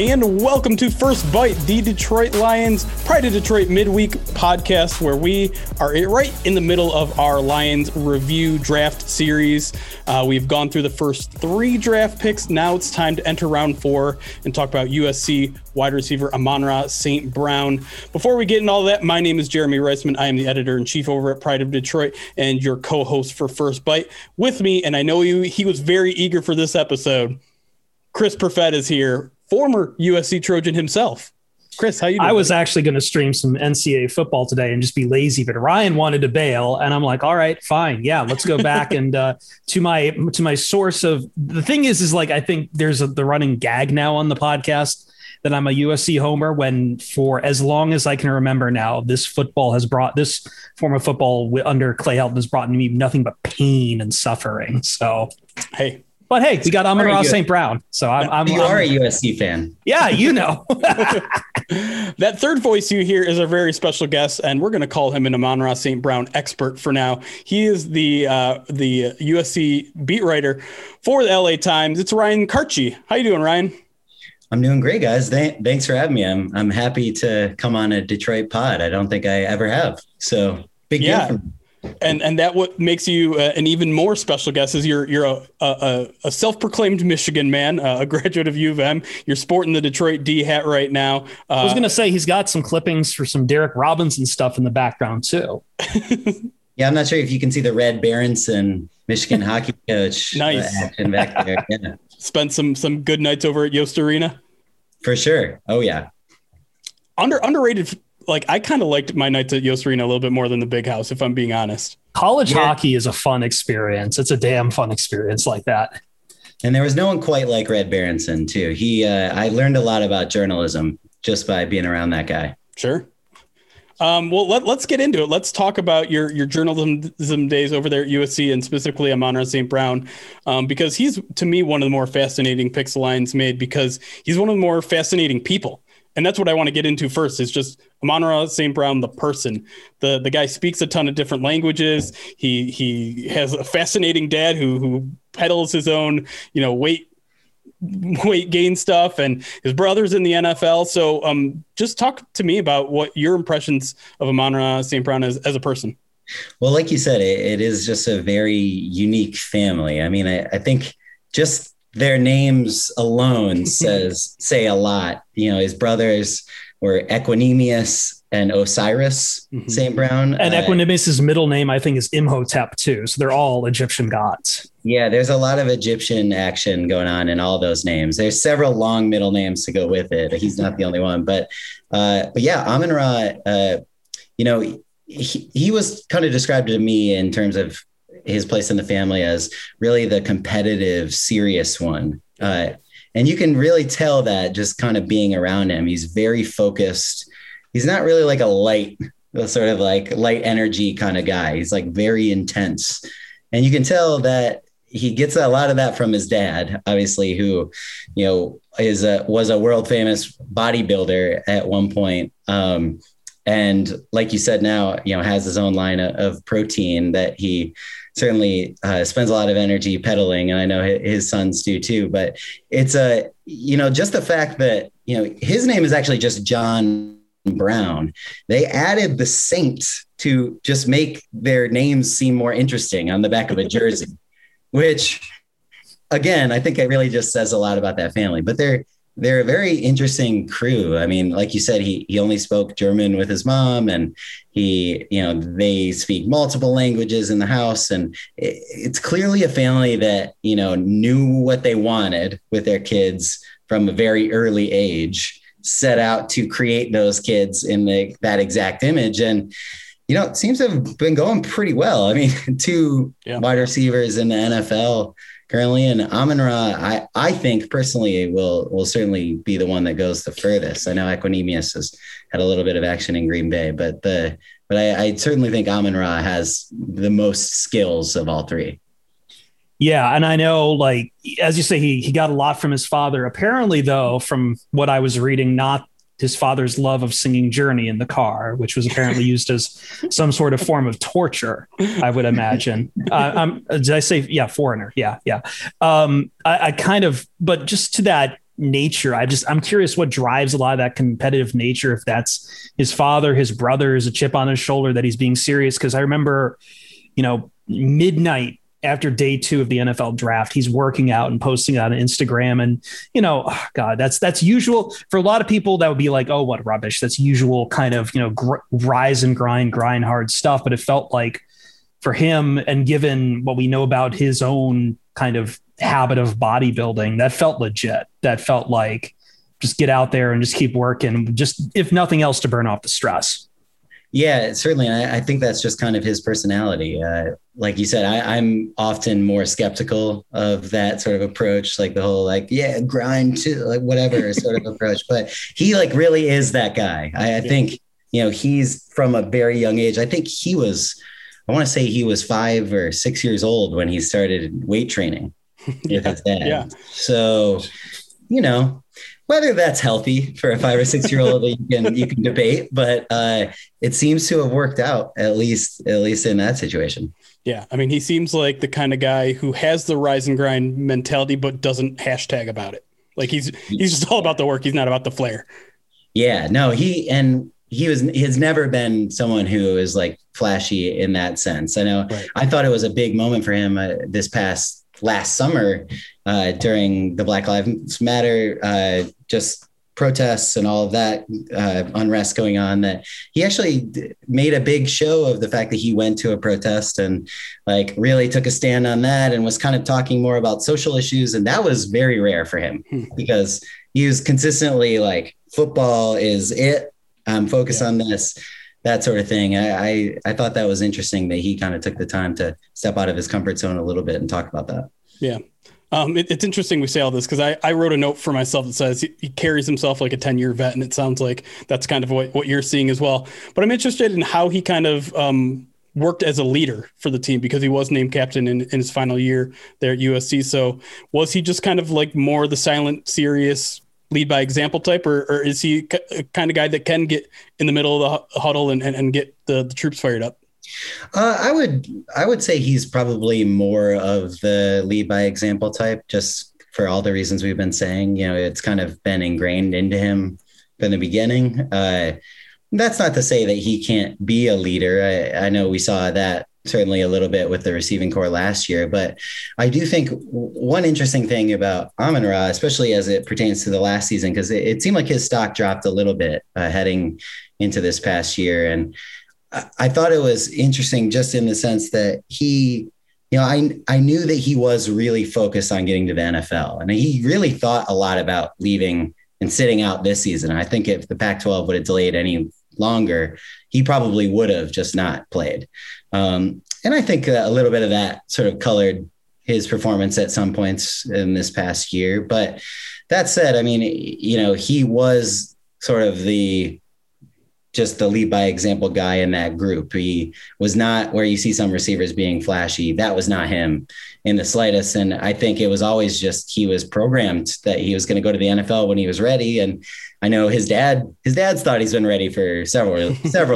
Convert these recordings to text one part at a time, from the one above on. And welcome to First Bite, the Detroit Lions Pride of Detroit midweek podcast, where we are right in the middle of our Lions review draft series. We've gone through the first three draft picks. Now it's time to enter round four and talk about USC wide receiver Amon-Ra St. Brown. Before we get into all that, my name is Jeremy Reisman. I am the editor-in-chief over at Pride of Detroit and your co-host for First Bite. With me, and I know he was very eager for this episode, Chris Perfett is here. Former USC Trojan himself. Chris, how you doing? I was actually going to stream some NCAA football today and just be lazy, but Ryan wanted to bail, and I'm like, all right, fine. Yeah, let's go back and to my source of – the thing is like I think there's the running gag now on the podcast that I'm a USC homer when for as long as I can remember now, this form of football under Clay Helton has brought me nothing but pain and suffering. So, hey. But hey, we got Amon-Ra St. Brown, so I'm a USC fan. Yeah, you know. That third voice you hear is a very special guest, and we're going to call him an Amon-Ra St. Brown expert for now. He is the USC beat writer for the LA Times. It's Ryan Kartje. How you doing, Ryan? I'm doing great, guys. Thanks for having me. I'm happy to come on a Detroit pod. I don't think I ever have, so big deal for me. And that what makes you an even more special guest is you're a self-proclaimed Michigan man, a graduate of U of M. You're sporting the Detroit D hat right now. I was going to say he's got some clippings for some Derek Robinson stuff in the background too. Yeah, I'm not sure if you can see the Red Berenson, Michigan hockey coach. Nice action back there. Yeah. Spent some good nights over at Yost Arena. For sure. Oh yeah. Underrated. Like, I kind of liked my nights at Yost Arena a little bit more than the Big House, if I'm being honest. College hockey is a fun experience. It's a damn fun experience like that. And there was no one quite like Red Berenson, too. I learned a lot about journalism just by being around that guy. Sure. Well, let's get into it. Let's talk about your journalism days over there at USC and specifically Amon-Ra St. Brown, because he's, to me, one of the more fascinating picks the Lions made because he's one of the more fascinating people. And that's what I want to get into first is just Amon-Ra St. Brown, the person. The guy speaks a ton of different languages. He has a fascinating dad who peddles his own, weight gain stuff, and his brother's in the NFL. So just talk to me about what your impressions of Amon-Ra St. Brown as a person. Well, like you said, it is just a very unique family. I mean, I think just their names alone say a lot. His brothers were Equanimeous and Osiris St. Brown. And Equanimeous' middle name, I think, is Imhotep, too. So they're all Egyptian gods. Yeah, there's a lot of Egyptian action going on in all those names. There's several long middle names to go with it. He's not the only one. But yeah, Amon-Ra, he was kind of described to me in terms of his place in the family as really the competitive, serious one. And you can really tell that just kind of being around him. He's very focused. He's not really like light energy kind of guy. He's like very intense. And you can tell that he gets a lot of that from his dad, obviously, who, was a world famous bodybuilder at one point. And like you said, now, you know, has his own line of protein that he certainly spends a lot of energy peddling. And I know his sons do too, but it's a, you know, just the fact that, you know, his name is actually just John Brown. They added the Saint to just make their names seem more interesting on the back of a jersey, which again, I think it really just says a lot about that family, but they're a very interesting crew. I mean, like you said, he only spoke German with his mom, and he, you know, they speak multiple languages in the house, and it's clearly a family that, you know, knew what they wanted with their kids from a very early age, set out to create those kids in that exact image. And, you know, it seems to have been going pretty well. I mean, two wide receivers in the NFL currently, and Amon-Ra, I think personally will certainly be the one that goes the furthest. I know Equanimeous has had a little bit of action in Green Bay, but I certainly think Amon-Ra has the most skills of all three. Yeah. And I know, like, as you say, he got a lot from his father, apparently, though, from what I was reading, not his father's love of singing Journey in the car, which was apparently used as some sort of form of torture, I would imagine. Did I say, yeah, foreigner. Yeah. Yeah. I kind of, but just to that nature, I'm curious what drives a lot of that competitive nature. If that's his father, his brother, is a chip on his shoulder that he's being serious. 'Cause I remember, you know, midnight, after day two of the NFL draft, he's working out and posting it on Instagram. And, you know, oh God, that's usual for a lot of people. That would be like, oh, what rubbish. That's usual kind of, you know, rise and grind hard stuff. But it felt like for him, and given what we know about his own kind of habit of bodybuilding, that felt legit. That felt like just get out there and just keep working, just if nothing else to burn off the stress. Yeah, certainly. And I think that's just kind of his personality. Like you said, I'm often more skeptical of that sort of approach, like the whole grind to like whatever sort of approach. But he really is that guy. I think, you know, he's from a very young age. I think he was 5 or 6 years old when he started weight training with his dad. Yeah. So, you know, whether that's healthy for a 5 or 6 year old, you can debate, but it seems to have worked out, at least in that situation. Yeah. I mean, he seems like the kind of guy who has the rise and grind mentality, but doesn't hashtag about it. Like he's just all about the work. He's not about the flair. Yeah, no, he has never been someone who is like flashy in that sense. I know. Right. I thought it was a big moment for him last summer during the Black Lives Matter just protests and all of that unrest going on, that he actually made a big show of the fact that he went to a protest and like really took a stand on that, and was kind of talking more about social issues. And that was very rare for him because he was consistently like, football is it, I'm focused on this, that sort of thing. I thought that was interesting that he kind of took the time to step out of his comfort zone a little bit and talk about that. Yeah. It's interesting we say all this because I wrote a note for myself that says he carries himself like a 10-year vet, and it sounds like that's kind of what you're seeing as well. But I'm interested in how he kind of worked as a leader for the team, because he was named captain in his final year there at USC. So was he just kind of like more the silent, serious lead by example type, or is he a kind of guy that can get in the middle of the huddle and get the troops fired up? I would say he's probably more of the lead by example type, just for all the reasons we've been saying. You know, it's kind of been ingrained into him from the beginning. That's not to say that he can't be a leader. I know we saw that certainly a little bit with the receiving corps last year, but I do think one interesting thing about Amon-Ra, especially as it pertains to the last season, because it seemed like his stock dropped a little bit heading into this past year. And I thought it was interesting just in the sense that he, you know, I knew that he was really focused on getting to the NFL, and he really thought a lot about leaving and sitting out this season. I think if the Pac-12 would have delayed any longer, he probably would have just not played. And I think a little bit of that sort of colored his performance at some points in this past year. But that said, I mean, you know, he was sort of the just the lead by example guy in that group. He was not where you see some receivers being flashy. That was not him in the slightest. And I think it was always just, he was programmed that he was going to go to the NFL when he was ready. And I know his dad's thought he's been ready for several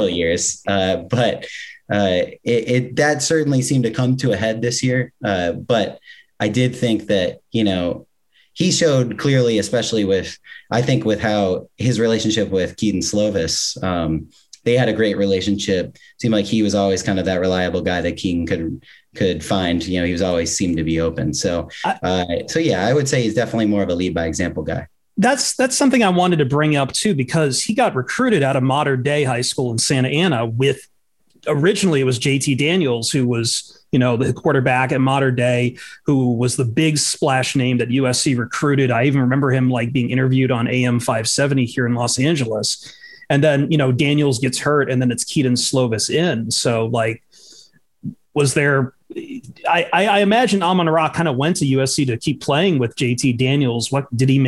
years. But that certainly seemed to come to a head this year. But I did think that, you know, he showed clearly, especially with how his relationship with Keaton Slovis, they had a great relationship. Seemed like he was always kind of that reliable guy that Keaton could find. You know, he was always seemed to be open. So, I would say he's definitely more of a lead by example guy. That's something I wanted to bring up too, because he got recruited out of Mater Dei High School in Santa Ana with, originally it was JT Daniels, who was, you know, the quarterback at Mater Dei, who was the big splash name that USC recruited. I even remember him like being interviewed on AM 570 here in Los Angeles. And then, you know, Daniels gets hurt and then it's Keaton Slovis in. So like, was there, I imagine Amon-Ra kind of went to USC to keep playing with JT Daniels. Did he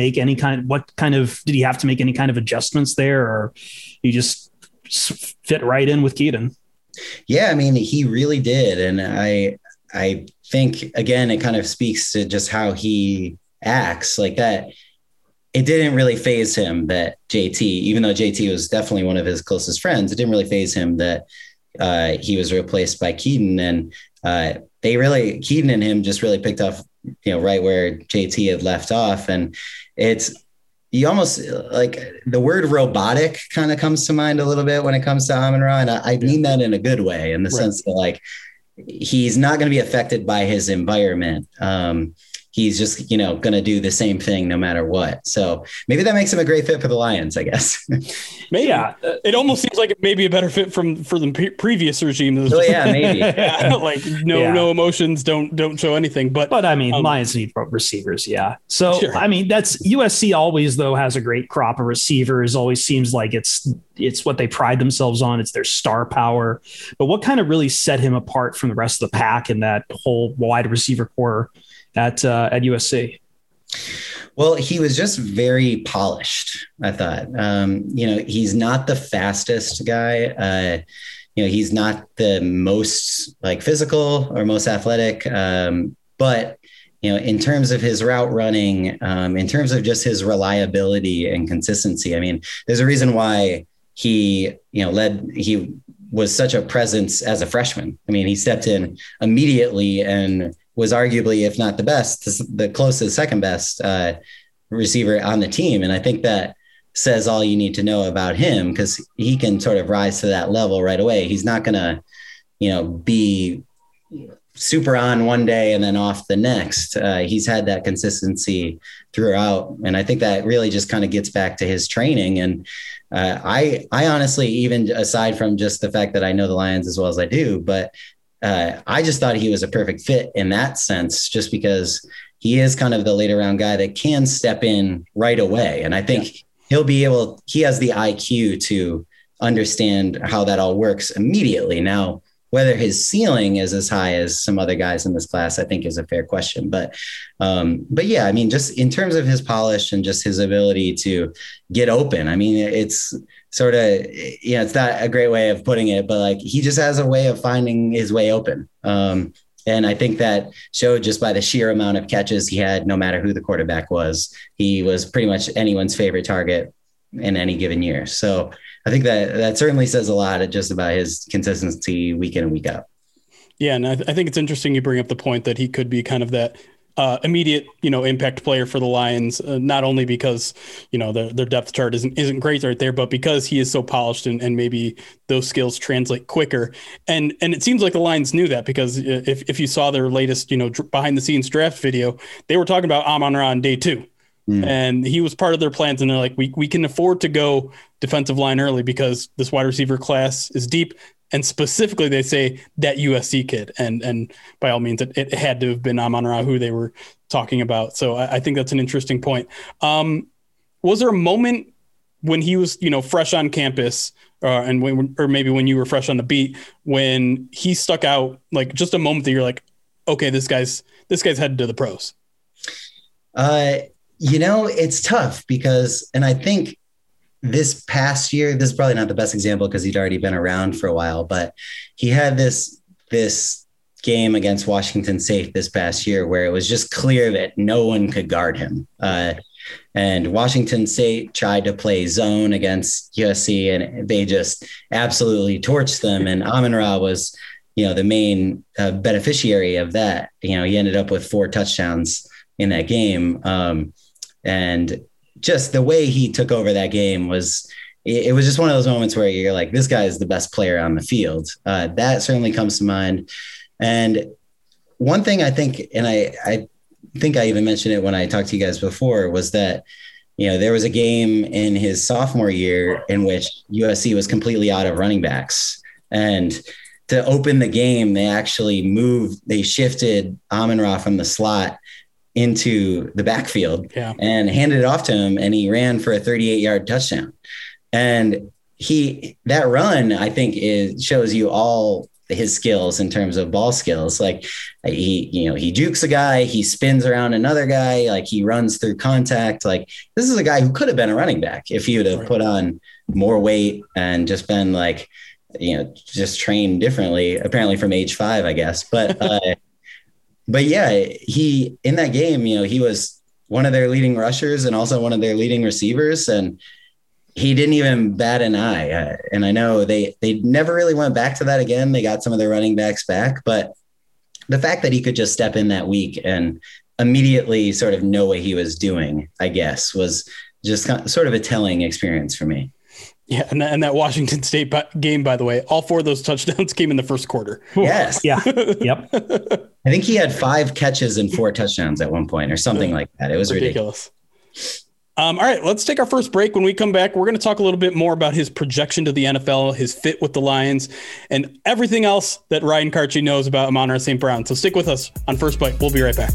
have to make any kind of adjustments there, or you just fit right in with Keaton? Yeah, I mean, he really did. And I think, again, it kind of speaks to just how he acts like that. It didn't really faze him that JT, even though JT was definitely one of his closest friends, it didn't really faze him that he was replaced by Keaton. And Keaton and him just really picked off, you know, right where JT had left off. And you almost, like, the word robotic kind of comes to mind a little bit when it comes to Amon-Ra. And I mean that in a good way, in the sense that, like, he's not going to be affected by his environment. He's just, you know, going to do the same thing no matter what. So maybe that makes him a great fit for the Lions, I guess. Maybe. Yeah. It almost seems like it may be a better fit for the previous regime. Oh, yeah, maybe. Yeah, like no emotions, don't show anything. But I mean, Lions need receivers. Yeah. So, sure. I mean, that's USC always, though, has a great crop of receivers. Always seems like it's what they pride themselves on. It's their star power. But what kind of really set him apart from the rest of the pack in that whole wide receiver core at USC? Well, he was just very polished, I thought. You know, he's not the fastest guy. You know, he's not the most like physical or most athletic. But, you know, in terms of his route running, in terms of just his reliability and consistency, I mean, there's a reason why he was such a presence as a freshman. I mean, he stepped in immediately and was arguably, if not the best, the closest second best receiver on the team. And I think that says all you need to know about him, because he can sort of rise to that level right away. He's not going to, you know, be super on one day and then off the next. He's had that consistency throughout. And I think that really just kind of gets back to his training. And I honestly, even aside from just the fact that I know the Lions as well as I do, but I just thought he was a perfect fit in that sense, just because he is kind of the later round guy that can step in right away. And I think he has the IQ to understand how that all works immediately. Now, whether his ceiling is as high as some other guys in this class, I think is a fair question. But yeah, I mean, just in terms of his polish and just his ability to get open, I mean, it's sort of, you know, it's not a great way of putting it, but like, he just has a way of finding his way open. And I think that showed just by the sheer amount of catches he had, no matter who the quarterback was. He was pretty much anyone's favorite target in any given year. So I think that certainly says a lot just about his consistency week in and week out. Yeah. And I think it's interesting you bring up the point that he could be kind of that immediate, you know, impact player for the Lions, not only because, you know, their depth chart isn't great right there, but because he is so polished and maybe those skills translate quicker. And it seems like the Lions knew that, because if you saw their latest, you know, behind the scenes draft video, they were talking about Amon-Ra on day two. Mm. And he was part of their plans, and they're like, we can afford to go defensive line early because this wide receiver class is deep. And specifically, they say that USC kid, and by all means, it had to have been Amon-Ra who they were talking about. So I think that's an interesting point. Was there a moment when he was, you know, fresh on campus, or maybe when you were fresh on the beat, when he stuck out, like just a moment that you're like, okay, this guy's headed to the pros? You know, it's tough because, and I think this past year, this is probably not the best example because he'd already been around for a while, but he had this game against Washington State this past year where it was just clear that no one could guard him. And Washington State tried to play zone against USC and they just absolutely torched them. And Amon-Ra was, the main beneficiary of that. He ended up with 4 touchdowns in that game. And just the way he took over that game was, it was just one of those moments where you're like, this guy is the best player on the field. That certainly comes to mind. And one thing I think, and I think I even mentioned it when I talked to you guys before, was that, there was a game in his sophomore year in which USC was completely out of running backs. And to open the game, they actually shifted Amon-Ra from the slot into the backfield and handed it off to him. And he ran for a 38-yard touchdown. And that run, I think, shows you all his skills in terms of ball skills. Like he jukes a guy, he spins around another guy, like he runs through contact. Like this is a guy who could have been a running back if he would have put on more weight and just been like, just trained differently, apparently from age 5, I guess. But, but yeah, he, in that game, he was one of their leading rushers and also one of their leading receivers. And he didn't even bat an eye. And I know they never really went back to that again. They got some of their running backs back, but the fact that he could just step in that week and immediately sort of know what he was doing, I guess, was just sort of a telling experience for me. Yeah, and that Washington State game, by the way, all 4 of those touchdowns came in the first quarter. Yes. Yeah. Yep. I think he had 5 catches and 4 touchdowns at one point or something like that. It was ridiculous. All right, let's take our first break. When we come back, we're going to talk a little bit more about his projection to the NFL, his fit with the Lions, and everything else that Ryan Kartje knows about Amon-Ra St. Brown. So stick with us on First Bite. We'll be right back.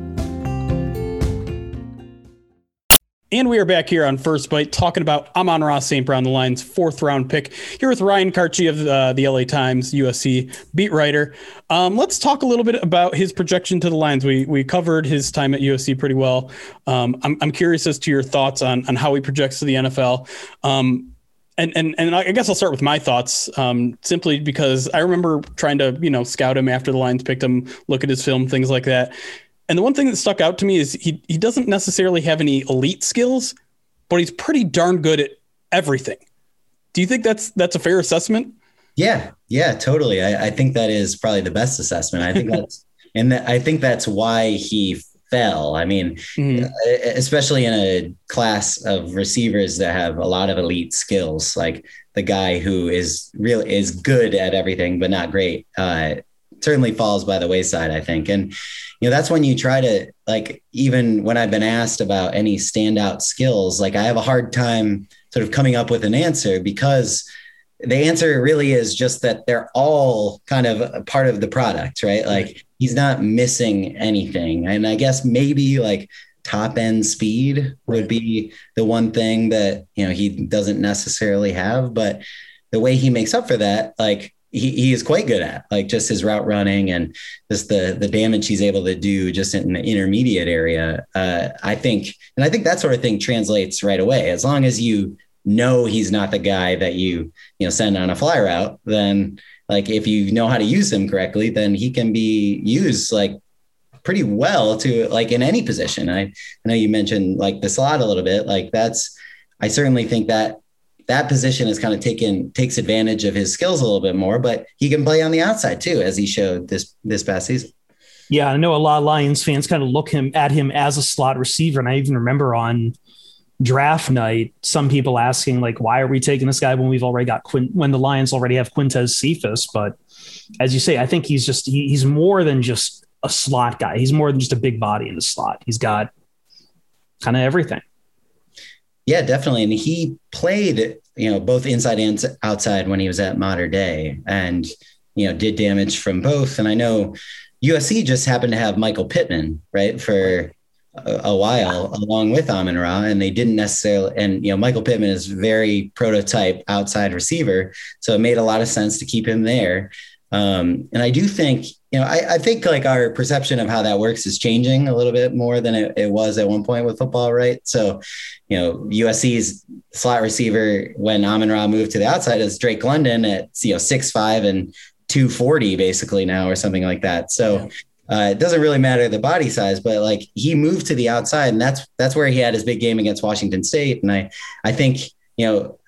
And we are back here on First Bite talking about Amon-Ra St. Brown, the Lions' 4th-round pick, here with Ryan Kartje of the LA Times, USC beat writer. Let's talk a little bit about his projection to the Lions. We covered his time at USC pretty well. I'm curious as to your thoughts on how he projects to the NFL. And I guess I'll start with my thoughts, simply because I remember trying to, scout him after the Lions picked him, look at his film, things like that. And the one thing that stuck out to me is he doesn't necessarily have any elite skills, but he's pretty darn good at everything. Do you think that's a fair assessment? Yeah, totally. I think that is probably the best assessment. I think that's I think that's why he fell. I mean, especially in a class of receivers that have a lot of elite skills, like the guy who is good at everything but not great. Certainly falls by the wayside, I think. And, that's when you try to, like, even when I've been asked about any standout skills, like I have a hard time sort of coming up with an answer because the answer really is just that they're all kind of a part of the product, right? Like he's not missing anything. And I guess maybe like top end speed would be the one thing that, he doesn't necessarily have, but the way he makes up for that, like, he is quite good at, like just his route running and just the damage he's able to do just in the intermediate area. I think that sort of thing translates right away. As long as you know he's not the guy that you send on a fly route, then like if you know how to use him correctly, then he can be used like pretty well to like in any position. I know you mentioned like the slot a little bit, like I certainly think that position is kind of takes advantage of his skills a little bit more, but he can play on the outside too, as he showed this past season. Yeah. I know a lot of Lions fans kind of look at him as a slot receiver. And I even remember on draft night, some people asking like, why are we taking this guy when we've already got when the Lions already have Quintez Cephas? But as you say, I think he's just, he's more than just a slot guy. He's more than just a big body in the slot. He's got kind of everything. Yeah, definitely. And he played, both inside and outside when he was at Mater Dei and, did damage from both. And I know USC just happened to have Michael Pittman, right, for a while along with Amon-Ra, and they didn't necessarily, and, Michael Pittman is very prototype outside receiver. So it made a lot of sense to keep him there. And I do think, I think like our perception of how that works is changing a little bit more than it was at one point with football. Right. So, USC's slot receiver when Amon-Ra moved to the outside is Drake London at, 6'5" and 240 basically now or something like that. So it doesn't really matter the body size, but like he moved to the outside and that's where he had his big game against Washington State. And I think,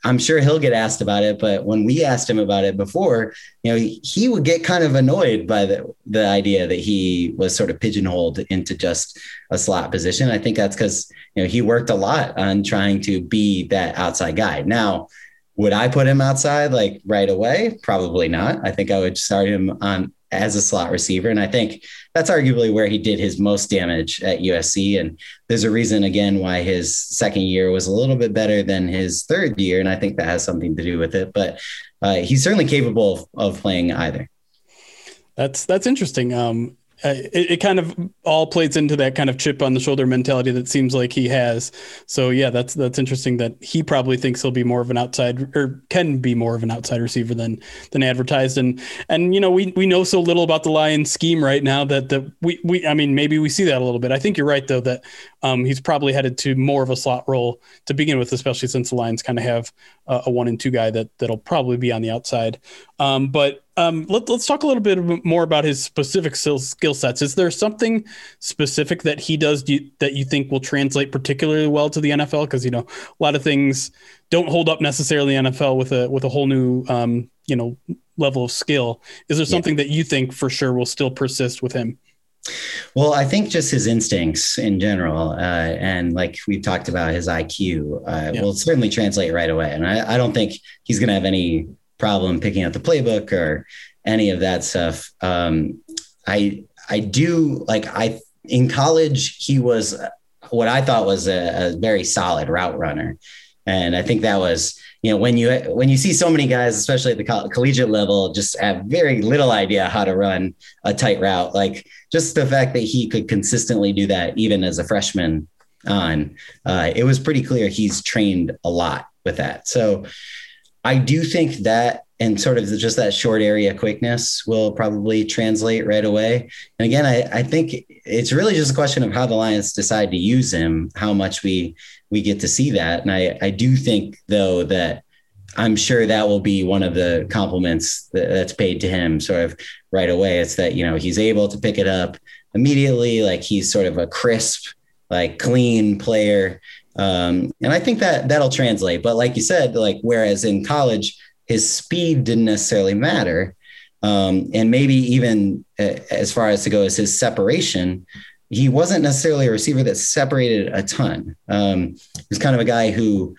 I'm sure he'll get asked about it, but when we asked him about it before, he would get kind of annoyed by the idea that he was sort of pigeonholed into just a slot position. I think that's because, he worked a lot on trying to be that outside guy. Now, would I put him outside like right away? Probably not. I think I would start him on as a slot receiver. And I think that's arguably where he did his most damage at USC. And there's a reason, again, why his second year was a little bit better than his third year. And I think that has something to do with it, but he's certainly capable of playing either. That's interesting. It kind of all plays into that kind of chip on the shoulder mentality that seems like he has. So yeah, that's interesting that he probably thinks he'll be more of an outside or can be more of an outside receiver than advertised. And we know so little about the Lions scheme right now that maybe we see that a little bit. I think you're right though, that he's probably headed to more of a slot role to begin with, especially since the Lions kind of have a 1 and 2 guy that'll probably be on the outside. Let's talk a little bit more about his specific skill sets. Is there something specific that he does that you think will translate particularly well to the NFL? Because a lot of things don't hold up necessarily in the NFL with a whole new level of skill. Is there something that you think for sure will still persist with him? Well, I think just his instincts in general, and like we talked about, his IQ will certainly translate right away. And I don't think he's going to have any problem picking up the playbook or any of that stuff. In college, he was what I thought was a very solid route runner. And I think that was, when you see so many guys, especially at the collegiate level, just have very little idea how to run a tight route, like just the fact that he could consistently do that, even as a freshman on, it was pretty clear he's trained a lot with that. So I do think that, and sort of just that short area quickness will probably translate right away. And again, I think it's really just a question of how the Lions decide to use him, how much we get to see that. And I do think though, that I'm sure that will be one of the compliments that's paid to him sort of right away. It's that, he's able to pick it up immediately. Like he's sort of a crisp, like clean player. And I think that'll translate, but like you said, like, whereas in college, his speed didn't necessarily matter. And maybe even as far as to go as his separation, he wasn't necessarily a receiver that separated a ton. He was kind of a guy who,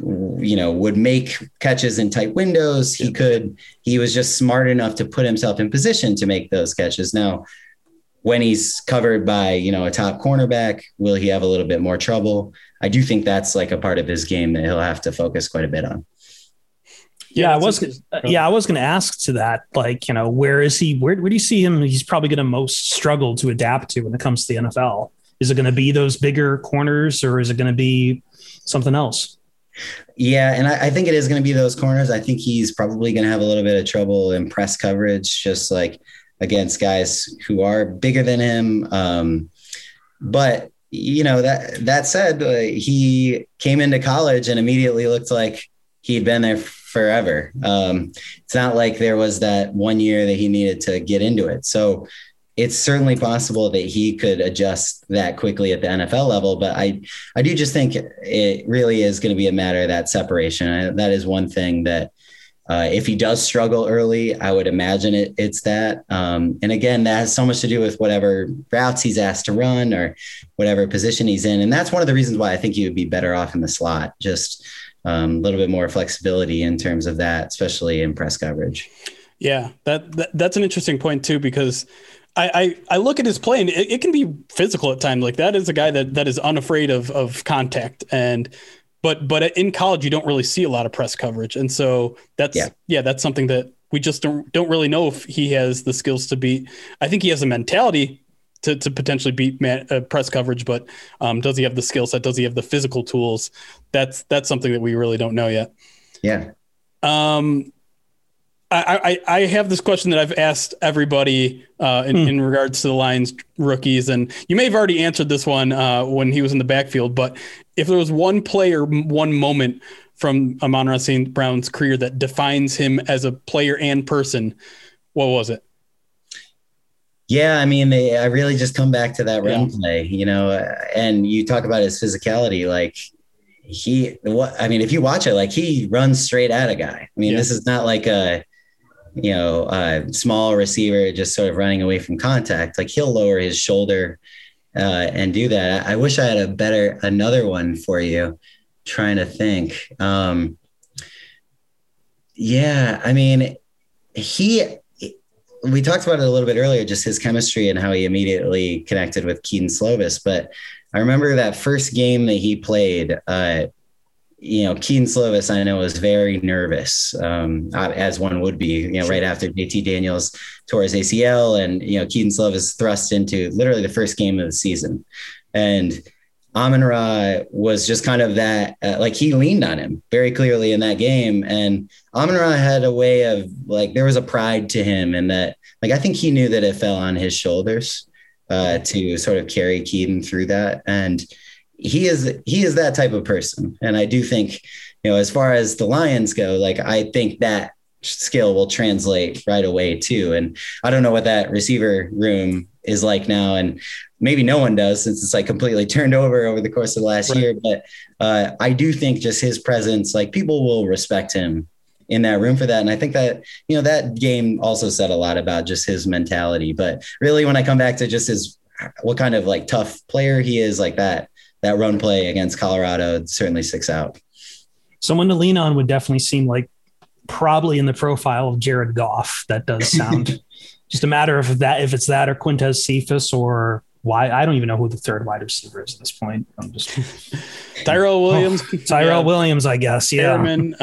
would make catches in tight windows. He was just smart enough to put himself in position to make those catches. Now, when he's covered by, a top cornerback, will he have a little bit more trouble? I do think that's like a part of his game that he'll have to focus quite a bit on. Yeah, I was going to ask to that. Like, where is he? Where do you see him? He's probably going to most struggle to adapt to when it comes to the NFL. Is it going to be those bigger corners or is it going to be something else? Yeah, and I think it is going to be those corners. I think he's probably going to have a little bit of trouble in press coverage, just like against guys who are bigger than him. But you know, that said, he came into college and immediately looked like he'd been there forever. It's not like there was that one year that he needed to get into it. So it's certainly possible that he could adjust that quickly at the NFL level. But I do just think it really is going to be a matter of that separation. That is one thing that if he does struggle early, I would imagine it's that. And again, that has so much to do with whatever routes he's asked to run or whatever position he's in. And that's one of the reasons why I think he would be better off in the slot, just a little bit more flexibility in terms of that, especially in press coverage. Yeah, that's an interesting point too, because I look at his play and it can be physical at times. Like that is a guy that is unafraid of contact, and but in college you don't really see a lot of press coverage, and so that's that's something that we just don't really know if he has the skills to beat. I think he has the mentality to potentially beat press coverage, but does he have the skill set? Does he have the physical tools? That's something that we really don't know yet. Yeah. I have this question that I've asked everybody in regards to the Lions rookies, and you may have already answered this one when he was in the backfield, but if there was one play or one moment from Amon-Ra St. Brown's career that defines him as a player and person, what was it? Yeah, I mean, I really just come back to that run play, you know, and you talk about his physicality, like if you watch it, like he runs straight at a guy. I mean, this is not like a small receiver just sort of running away from contact. Like he'll lower his shoulder and do that. I wish I had another one for you. Trying to think. I mean, we talked about it a little bit earlier, just his chemistry and how he immediately connected with Keaton Slovis. But I remember that first game that he played, Keaton Slovis, I know, was very nervous, as one would be, right after JT Daniels tore his ACL and, Keaton Slovis thrust into literally the first game of the season. And Amon-Ra was just kind of that, like he leaned on him very clearly in that game. And Amon-Ra had a way of like, there was a pride to him, and that, like, I think he knew that it fell on his shoulders to sort of carry Keaton through that. And he is that type of person. And I do think, as far as the Lions go, like, I think that skill will translate right away too. And I don't know what that receiver room is like now, and maybe no one does, since it's like completely turned over the course of the last year. But I do think just his presence, like, people will respect him in that room for that. And I think that, that game also said a lot about just his mentality. But really, when I come back to just what kind of like tough player he is, like that run play against Colorado certainly sticks out. Someone to lean on would definitely seem like probably in the profile of Jared Goff. That does sound just a matter of that, if it's that or Quintez Cephas or why, I don't even know who the third wide receiver is at this point. I'm just Tyrell Williams. Williams, I guess. Yeah. Airman,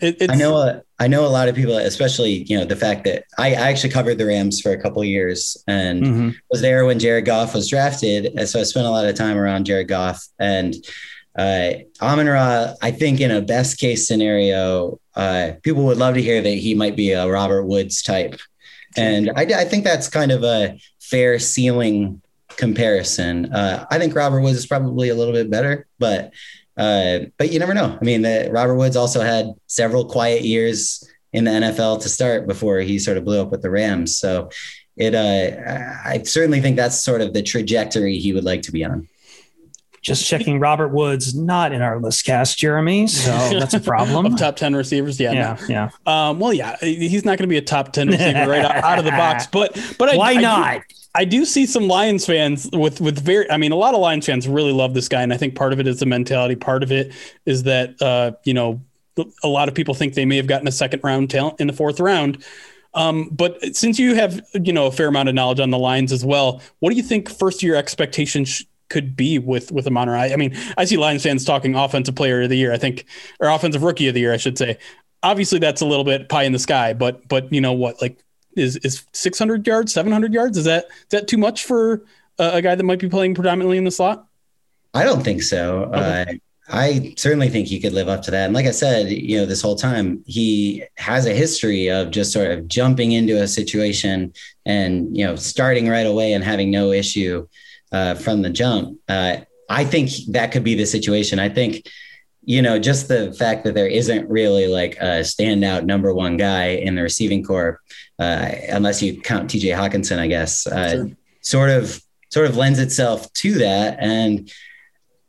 it's... I know a lot of people, especially, the fact that I actually covered the Rams for a couple of years and was there when Jared Goff was drafted. And so I spent a lot of time around Jared Goff, and Amon-Ra, I think in a best case scenario, people would love to hear that he might be a Robert Woods type. And I think that's kind of a fair ceiling comparison. I think Robert Woods is probably a little bit better, but you never know. I mean, Robert Woods also had several quiet years in the NFL to start before he sort of blew up with the Rams. So I certainly think that's sort of the trajectory he would like to be on. Just checking, Robert Woods not in our list cast, Jeremy. So that's a problem. Of top 10 receivers, yeah. He's not going to be a top 10 receiver right out of the box. But why not? I do see some Lions fans a lot of Lions fans really love this guy, and I think part of it is the mentality. Part of it is that a lot of people think they may have gotten a second round talent in the fourth round. But since you have a fair amount of knowledge on the Lions as well, what do you think first year expectations could be with Amon-Ra? I mean, I see Lions fans talking offensive player of the year, I think, or offensive rookie of the year, I should say. Obviously that's a little bit pie in the sky, but you know what, like is 600 yards, 700 yards? Is that too much for a guy that might be playing predominantly in the slot? I don't think so. Okay. I certainly think he could live up to that. And like I said, you know, this whole time he has a history of just sort of jumping into a situation and, you know, starting right away and having no issue from the jump. I think that could be the situation. I think, you know, just the fact that there isn't really like a standout number one guy in the receiving corps, unless you count TJ Hawkinson, I guess, sure. sort of lends itself to that. And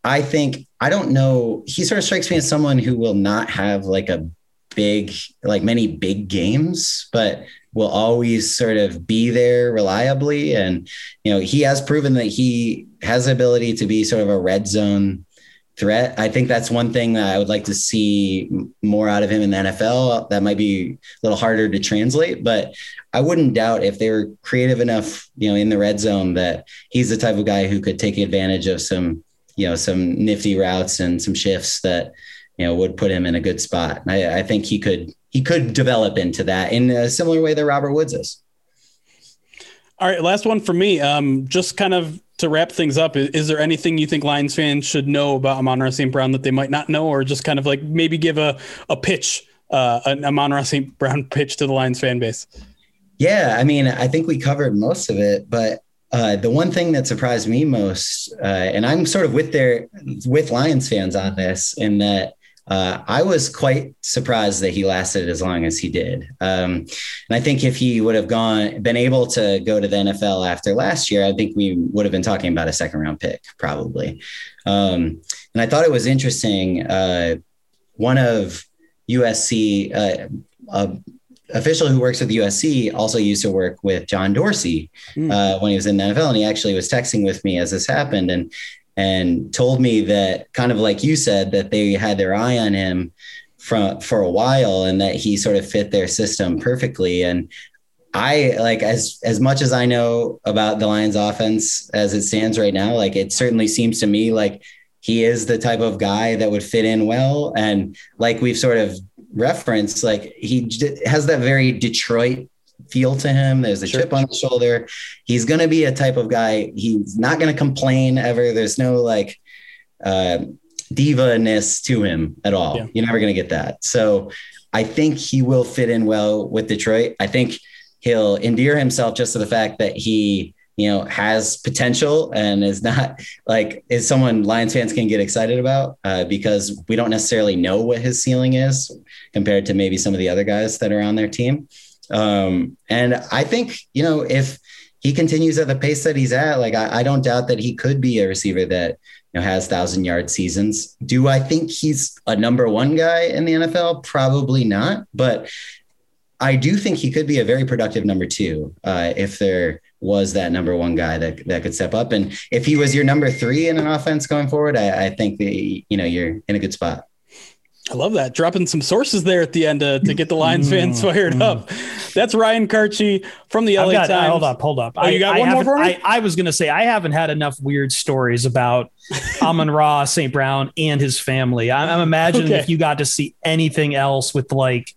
I think, I don't know, he sort of strikes me as someone who will not have like a big, like many big games, but will always sort of be there reliably. And, you know, he has proven that he has the ability to be sort of a red zone threat. I think that's one thing that I would like to see more out of him in the NFL. That might be a little harder to translate, but I wouldn't doubt if they were creative enough, you know, in the red zone that he's the type of guy who could take advantage of some, you know, some nifty routes and some shifts that, you know, would put him in a good spot. And I think he could develop into that in a similar way that Robert Woods is. All right. Last one for me. Just kind of to wrap things up, is there anything you think Lions fans should know about Amon-Ra St. Brown that they might not know, or just kind of like maybe give a pitch, an Amon-Ra St. Brown pitch to the Lions fan base? Yeah. I mean, I think we covered most of it, but the one thing that surprised me most, and I'm sort of with Lions fans on this, in that I was quite surprised that he lasted as long as he did. And I think if he would have been able to go to the NFL after last year, I think we would have been talking about a second round pick probably. And I thought it was interesting. One of USC, official who works with USC also used to work with John Dorsey when he was in the NFL. And he actually was texting with me as this happened and told me that, kind of like you said, that they had their eye on him for a while and that he sort of fit their system perfectly. And I, like, as much as I know about the Lions offense as it stands right now, like, it certainly seems to me like he is the type of guy that would fit in well. And like we've sort of referenced, like, he has that very Detroit feel to him. There's a chip on his shoulder. He's going to be a type of guy. He's not going to complain ever. There's no like diva-ness to him at all. Yeah. You're never going to get that. So I think he will fit in well with Detroit. I think he'll endear himself just to the fact that he, you know, has potential and is not like, is someone Lions fans can get excited about because we don't necessarily know what his ceiling is compared to maybe some of the other guys that are on their team. And I think, you know, if he continues at the pace that he's at, like, I don't doubt that he could be a receiver that, you know, has 1,000-yard seasons. Do I think he's a number one guy in the NFL? Probably not, but I do think he could be a very productive number two if there was that number one guy that could step up. And if he was your number three in an offense going forward, I think that, you know, you're in a good spot. I love that. Dropping some sources there at the end to get the Lions fans fired up. That's Ryan Kartje from the LA Times. Hold up. Oh, you got one more for me? I was going to say, I haven't had enough weird stories about Amon-Ra St. Brown and his family. I'm imagining if you got to see anything else with like,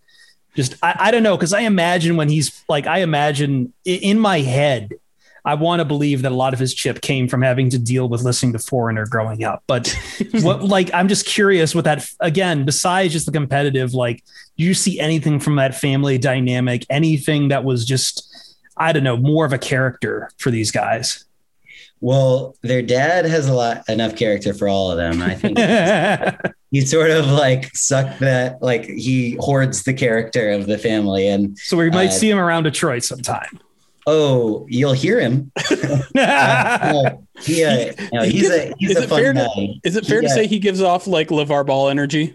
just, I don't know. Cause I imagine when he's like, I imagine in my head, I want to believe that a lot of his chip came from having to deal with listening to Foreigner growing up. But I'm just curious with that, again, besides just the competitive, like, do you see anything from that family dynamic, anything that was just, I don't know, more of a character for these guys? Well, their dad has enough character for all of them. I think he sort of like sucked that, like, he hoards the character of the family. And so we might see him around Detroit sometime. Oh, you'll hear him. He's a fun guy. Is it fair to say he gives off like LeVar Ball energy?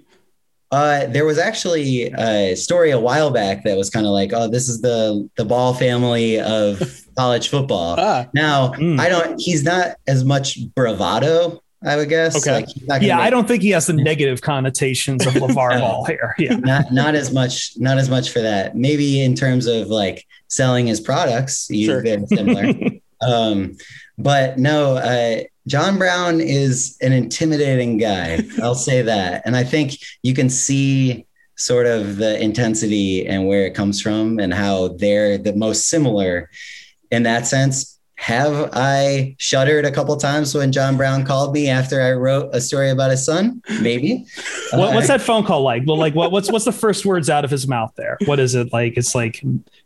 There was actually a story a while back that was kind of like, oh, this is the Ball family of college football. He's not as much bravado, I would guess. Okay. Like, I don't think he has the negative connotations of LeVar Ball here. Yeah. Not as much for that. Maybe in terms of like selling his products, they're similar. But no, John Brown is an intimidating guy. I'll say that. And I think you can see sort of the intensity and where it comes from and how they're the most similar in that sense. Have I shuddered a couple times when John Brown called me after I wrote a story about his son? Maybe. What's that phone call like? Well, like what's the first words out of his mouth there? What is it like? It's like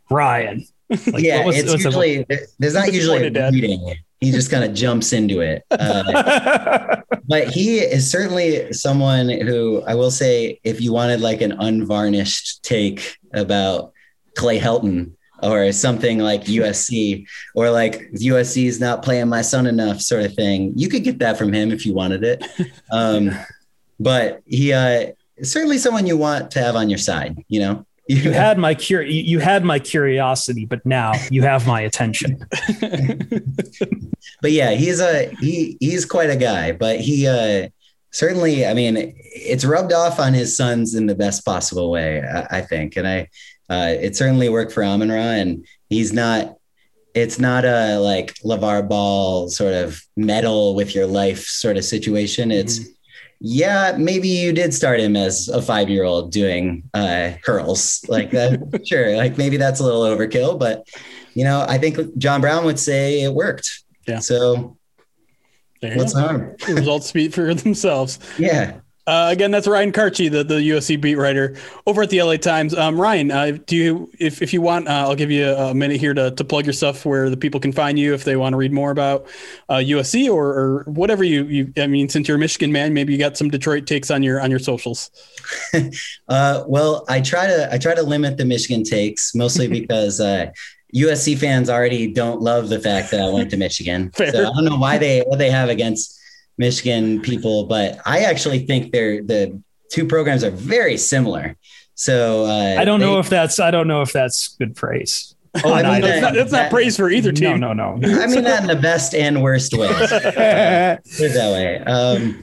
Ryan. Like, yeah, it's usually there's not usually a meeting. He just kind of jumps into it. But he is certainly someone who I will say, if you wanted like an unvarnished take about Clay Helton or something like USC or like USC is not playing my son enough sort of thing, you could get that from him if you wanted it. But he is certainly someone you want to have on your side, you know? You had my curiosity, but now you have my attention. But yeah, he's quite a guy. But he certainly, I mean, it's rubbed off on his sons in the best possible way, I think. And it certainly worked for Amon-Ra, and it's not a like LeVar Ball sort of meddle with your life sort of situation. It's yeah, maybe you did start him as a 5-year-old doing curls like that. Sure. Like maybe that's a little overkill, but you know, I think John Brown would say it worked. Yeah. So what's the harm? The results speak for themselves. Yeah. Again, that's Ryan Kartje, the USC beat writer over at the LA Times. Ryan, if you want, I'll give you a minute here to plug your stuff where the people can find you if they want to read more about USC or whatever you. I mean, since you're a Michigan man, maybe you got some Detroit takes on your socials. Well, I try to limit the Michigan takes mostly because. USC fans already don't love the fact that I went to Michigan. Fair. So I don't know what they have against Michigan people, but I actually think the two programs are very similar. So I don't know if that's good praise. Oh, I mean, that's not praise for either team. No. I mean that in the best and worst way. Put it that way.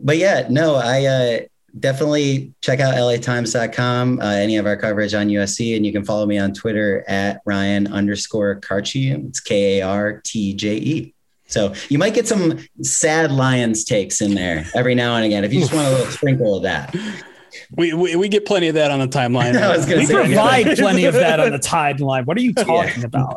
But yeah, no, I definitely check out latimes.com, any of our coverage on USC, and you can follow me on Twitter at Ryan_Kartje. It's Kartje. So you might get some sad Lions takes in there every now and again, if you just want a little sprinkle of that. We get plenty of that on the timeline. We provide plenty of that on the timeline. What are you talking about?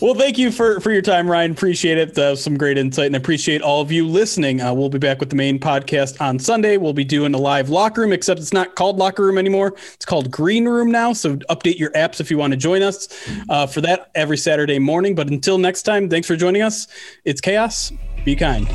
Well, thank you for your time, Ryan. Appreciate it. Some great insight, and appreciate all of you listening. We'll be back with the main podcast on Sunday. We'll be doing a live locker room, except it's not called locker room anymore. It's called Green Room now. So update your apps if you want to join us for that every Saturday morning. But until next time, thanks for joining us. It's chaos. Be kind.